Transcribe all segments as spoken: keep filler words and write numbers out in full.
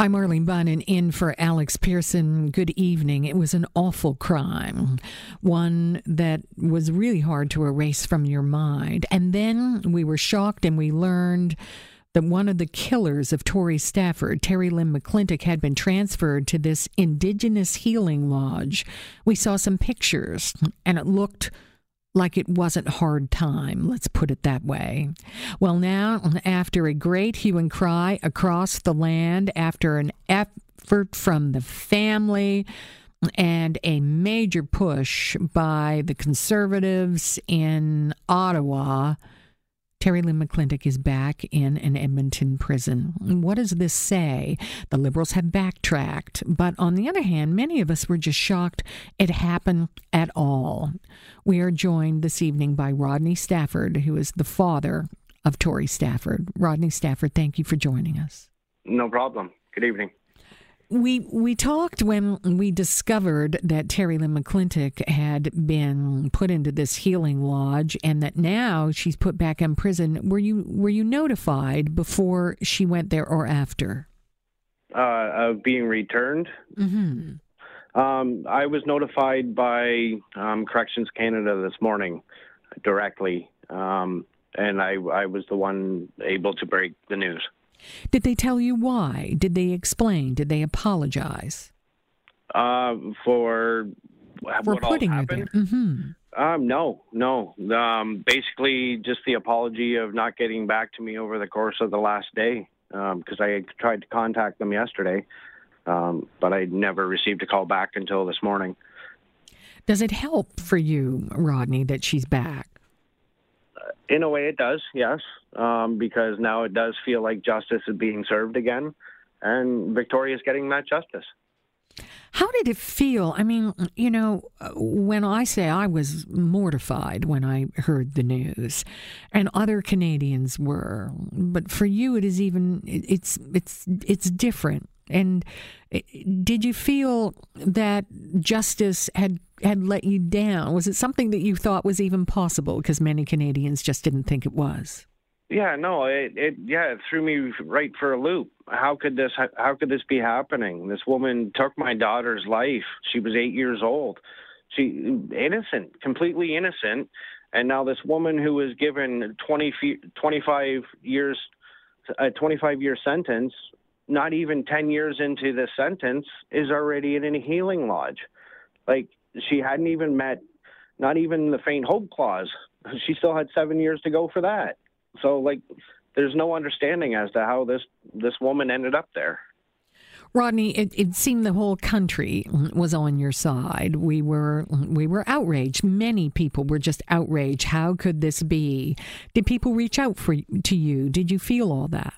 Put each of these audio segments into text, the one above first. I'm Arlene Bunn, and in for Alex Pearson. Good evening. It was an awful crime, one that was really hard to erase from your mind. And then we were shocked and we learned that one of the killers of Tori Stafford, Terry Lynn McClintic, had been transferred to this Indigenous healing lodge. We saw some pictures, and it looked like it wasn't hard time, let's put it that way. Well, now, after a great hue and cry across the land, after an effort from the family and a major push by the Conservatives in Ottawa, Terry Lynn McClintic is back in an Edmonton prison. What does this say? The Liberals have backtracked, but on the other hand, many of us were just shocked it happened at all. We are joined this evening by Rodney Stafford, who is the father of Tori Stafford. Rodney Stafford, thank you for joining us. No problem. Good evening. We we talked when we discovered that Terry Lynn McClintic had been put into this healing lodge and that now she's put back in prison. Were you were you notified before she went there or after? Uh, of being returned? Mm-hmm. Um, I was notified by um, Corrections Canada this morning directly, um, and I, I was the one able to break the news. Did they tell you why? Did they explain? Did they apologize? Uh, for what for putting all happened? You there. Mm-hmm. Um, no, no. Um, basically, just the apology of not getting back to me over the course of the last day, because um, I had tried to contact them yesterday, um, but I never received a call back until this morning. Does it help for you, Rodney, that she's back? In a way, it does, yes, um, because now it does feel like justice is being served again, and Victoria is getting that justice. How did it feel? I mean, you know, when I say I was mortified when I heard the news, and other Canadians were, but for you, it is even it's it's it's different. And did you feel that justice had, had let you down? Was it something that you thought was even possible? Because many Canadians just didn't think it was. Yeah, no, it, it yeah, it threw me right for a loop. How could this how could this be happening? This woman took my daughter's life. She was eight years old. She innocent, completely innocent. And now this woman who was given twenty, twenty-five years, a twenty-five year sentence, not even ten years into the sentence, is already in a healing lodge. Like, she hadn't even met, not even the faint hope clause. She still had seven years to go for that. So, like, there's no understanding as to how this, this woman ended up there. Rodney, it, it seemed the whole country was on your side. We were we were outraged. Many people were just outraged. How could this be? Did people reach out for to you? Did you feel all that?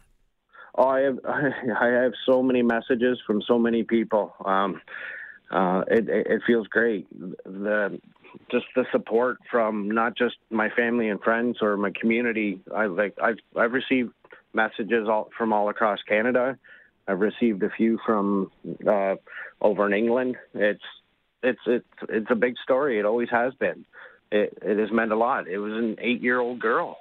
Oh, I have I have so many messages from so many people. Um, uh, it, it feels great. The just the support from not just my family and friends or my community. I like I've I've received messages all, from all across Canada. I've received a few from uh, over in England. It's it's it's it's a big story. It always has been. It it has meant a lot. It was an eight-year-old girl.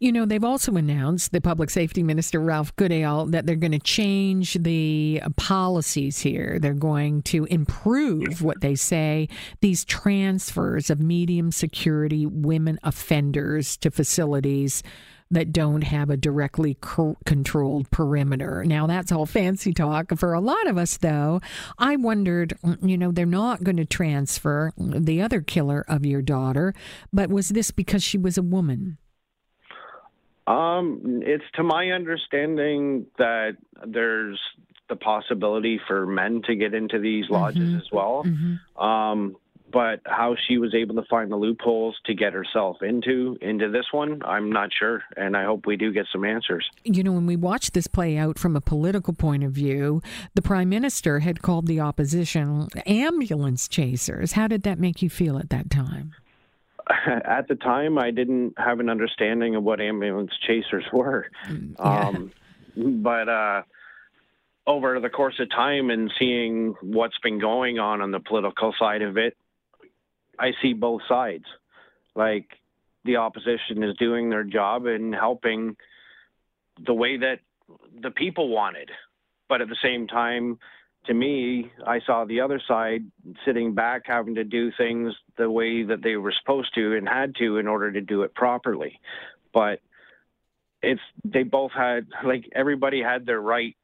You know, they've also announced, the Public Safety Minister, Ralph Goodale, that they're going to change the policies here. They're going to improve what they say, these transfers of medium security women offenders to facilities that don't have a directly co- controlled perimeter. Now, that's all fancy talk. For a lot of us, though, I wondered, you know, they're not going to transfer the other killer of your daughter, but was this because she was a woman? Um, it's to my understanding that there's the possibility for men to get into these lodges mm-hmm. as well. Mm-hmm. Um, but how she was able to find the loopholes to get herself into into this one, I'm not sure. And I hope we do get some answers. You know, when we watched this play out from a political point of view, the Prime Minister had called the opposition ambulance chasers. How did that make you feel at that time? At the time, I didn't have an understanding of what ambulance chasers were. Yeah. Um, but uh, over the course of time and seeing what's been going on on the political side of it, I see both sides. Like, the opposition is doing their job and helping the way that the people wanted. But at the same time, to me, I saw the other side sitting back, having to do things the way that they were supposed to and had to in order to do it properly. But it's, they both had, like, everybody had their right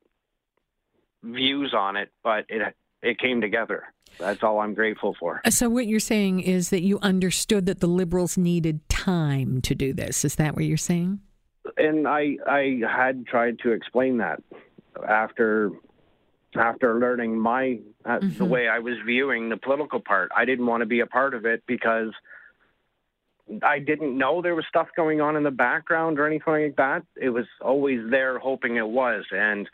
views on it, but it it came together. That's all I'm grateful for. So what you're saying is that you understood that the Liberals needed time to do this. Is that what you're saying? And I I had tried to explain that after... After learning my uh, mm-hmm. the way I was viewing the political part, I didn't want to be a part of it because I didn't know there was stuff going on in the background or anything like that. It was always there, hoping it was, and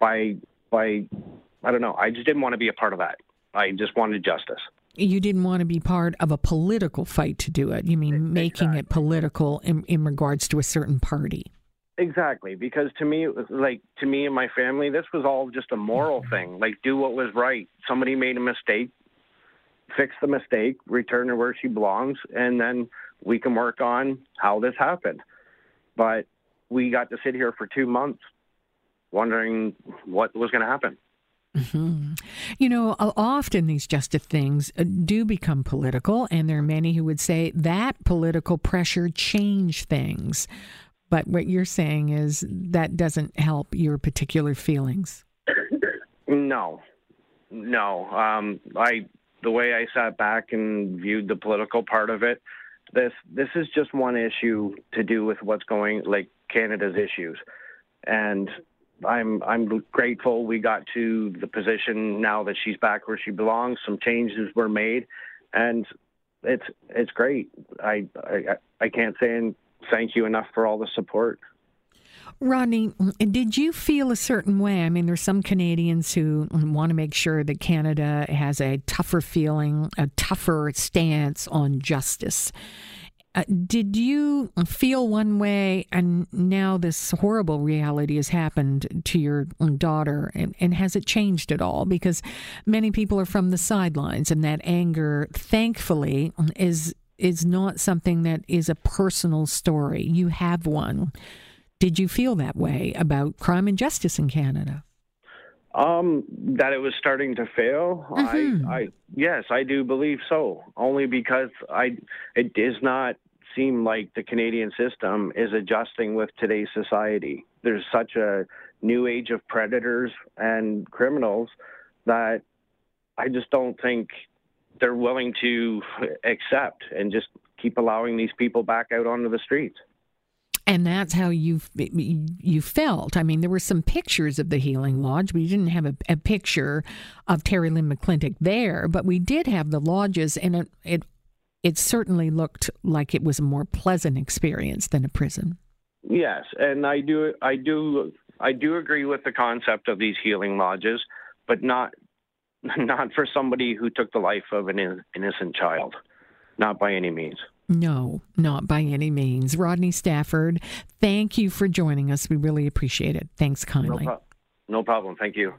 by by I don't know. I just didn't want to be a part of that. I just wanted justice. You didn't want to be part of a political fight to do it. You mean exactly. making it political in, in regards to a certain party. Exactly, because to me, like to me and my family, this was all just a moral thing. Like, do what was right. Somebody made a mistake, fix the mistake, return her where she belongs, and then we can work on how this happened. But we got to sit here for two months wondering what was going to happen. Mm-hmm. You know, often these justice things do become political, and there are many who would say that political pressure changed things. But what you're saying is that doesn't help your particular feelings. No, no. Um, I the way I sat back and viewed the political part of it, this this is just one issue to do with what's going, like Canada's issues, and I'm I'm grateful we got to the position now that she's back where she belongs. Some changes were made, and it's it's great. I I, I can't say. In, Thank you enough for all the support. Rodney, did you feel a certain way? I mean, there's some Canadians who want to make sure that Canada has a tougher feeling, a tougher stance on justice. Uh, did you feel one way, and now this horrible reality has happened to your daughter, and, and has it changed at all? Because many people are from the sidelines, and that anger, thankfully, is... is not something that is a personal story. You have one. Did you feel that way about crime and justice in Canada? Um, that it was starting to fail? Mm-hmm. I, I yes, I do believe so. Only because I, it does not seem like the Canadian system is adjusting with today's society. There's such a new age of predators and criminals that I just don't think... they're willing to accept and just keep allowing these people back out onto the streets. And that's how you you felt. I mean, there were some pictures of the Healing Lodge. We didn't have a, a picture of Terry Lynn McClintic there, but we did have the lodges, and it, it it certainly looked like it was a more pleasant experience than a prison. Yes, and I do I do I do agree with the concept of these healing lodges, but not. Not for somebody who took the life of an innocent child. Not by any means. No, not by any means. Rodney Stafford, thank you for joining us. We really appreciate it. Thanks kindly. No pro- no problem. Thank you.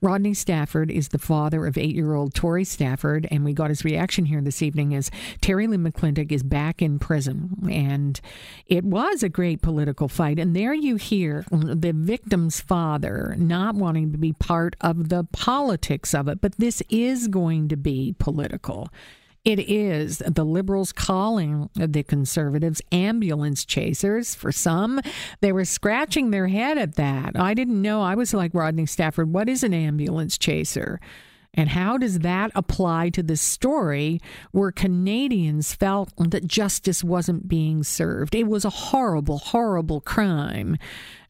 Rodney Stafford is the father of eight-year-old Tori Stafford, and we got his reaction here this evening as Terry Lynn McClintic is back in prison, and it was a great political fight. And there you hear the victim's father not wanting to be part of the politics of it, but this is going to be political. It is the Liberals calling the Conservatives ambulance chasers. For some, they were scratching their head at that. I didn't know. I was like, Rodney Stafford, what is an ambulance chaser? And how does that apply to this story where Canadians felt that justice wasn't being served? It was a horrible, horrible crime.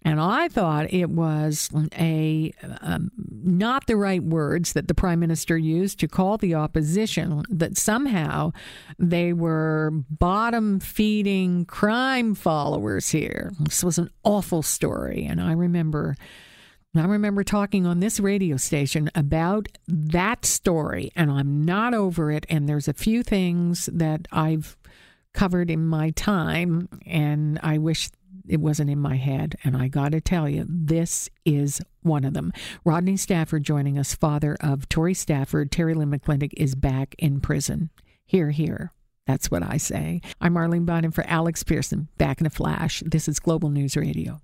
And I thought it was a um, not the right words that the Prime Minister used to call the opposition, that somehow they were bottom-feeding crime followers here. This was an awful story, and I remember... I remember talking on this radio station about that story, and I'm not over it. And there's a few things that I've covered in my time, and I wish it wasn't in my head. And I got to tell you, this is one of them. Rodney Stafford joining us, father of Tori Stafford. Terry Lynn McClintic is back in prison. Hear, hear. That's what I say. I'm Arlene Bonham for Alex Pearson. Back in a flash. This is Global News Radio.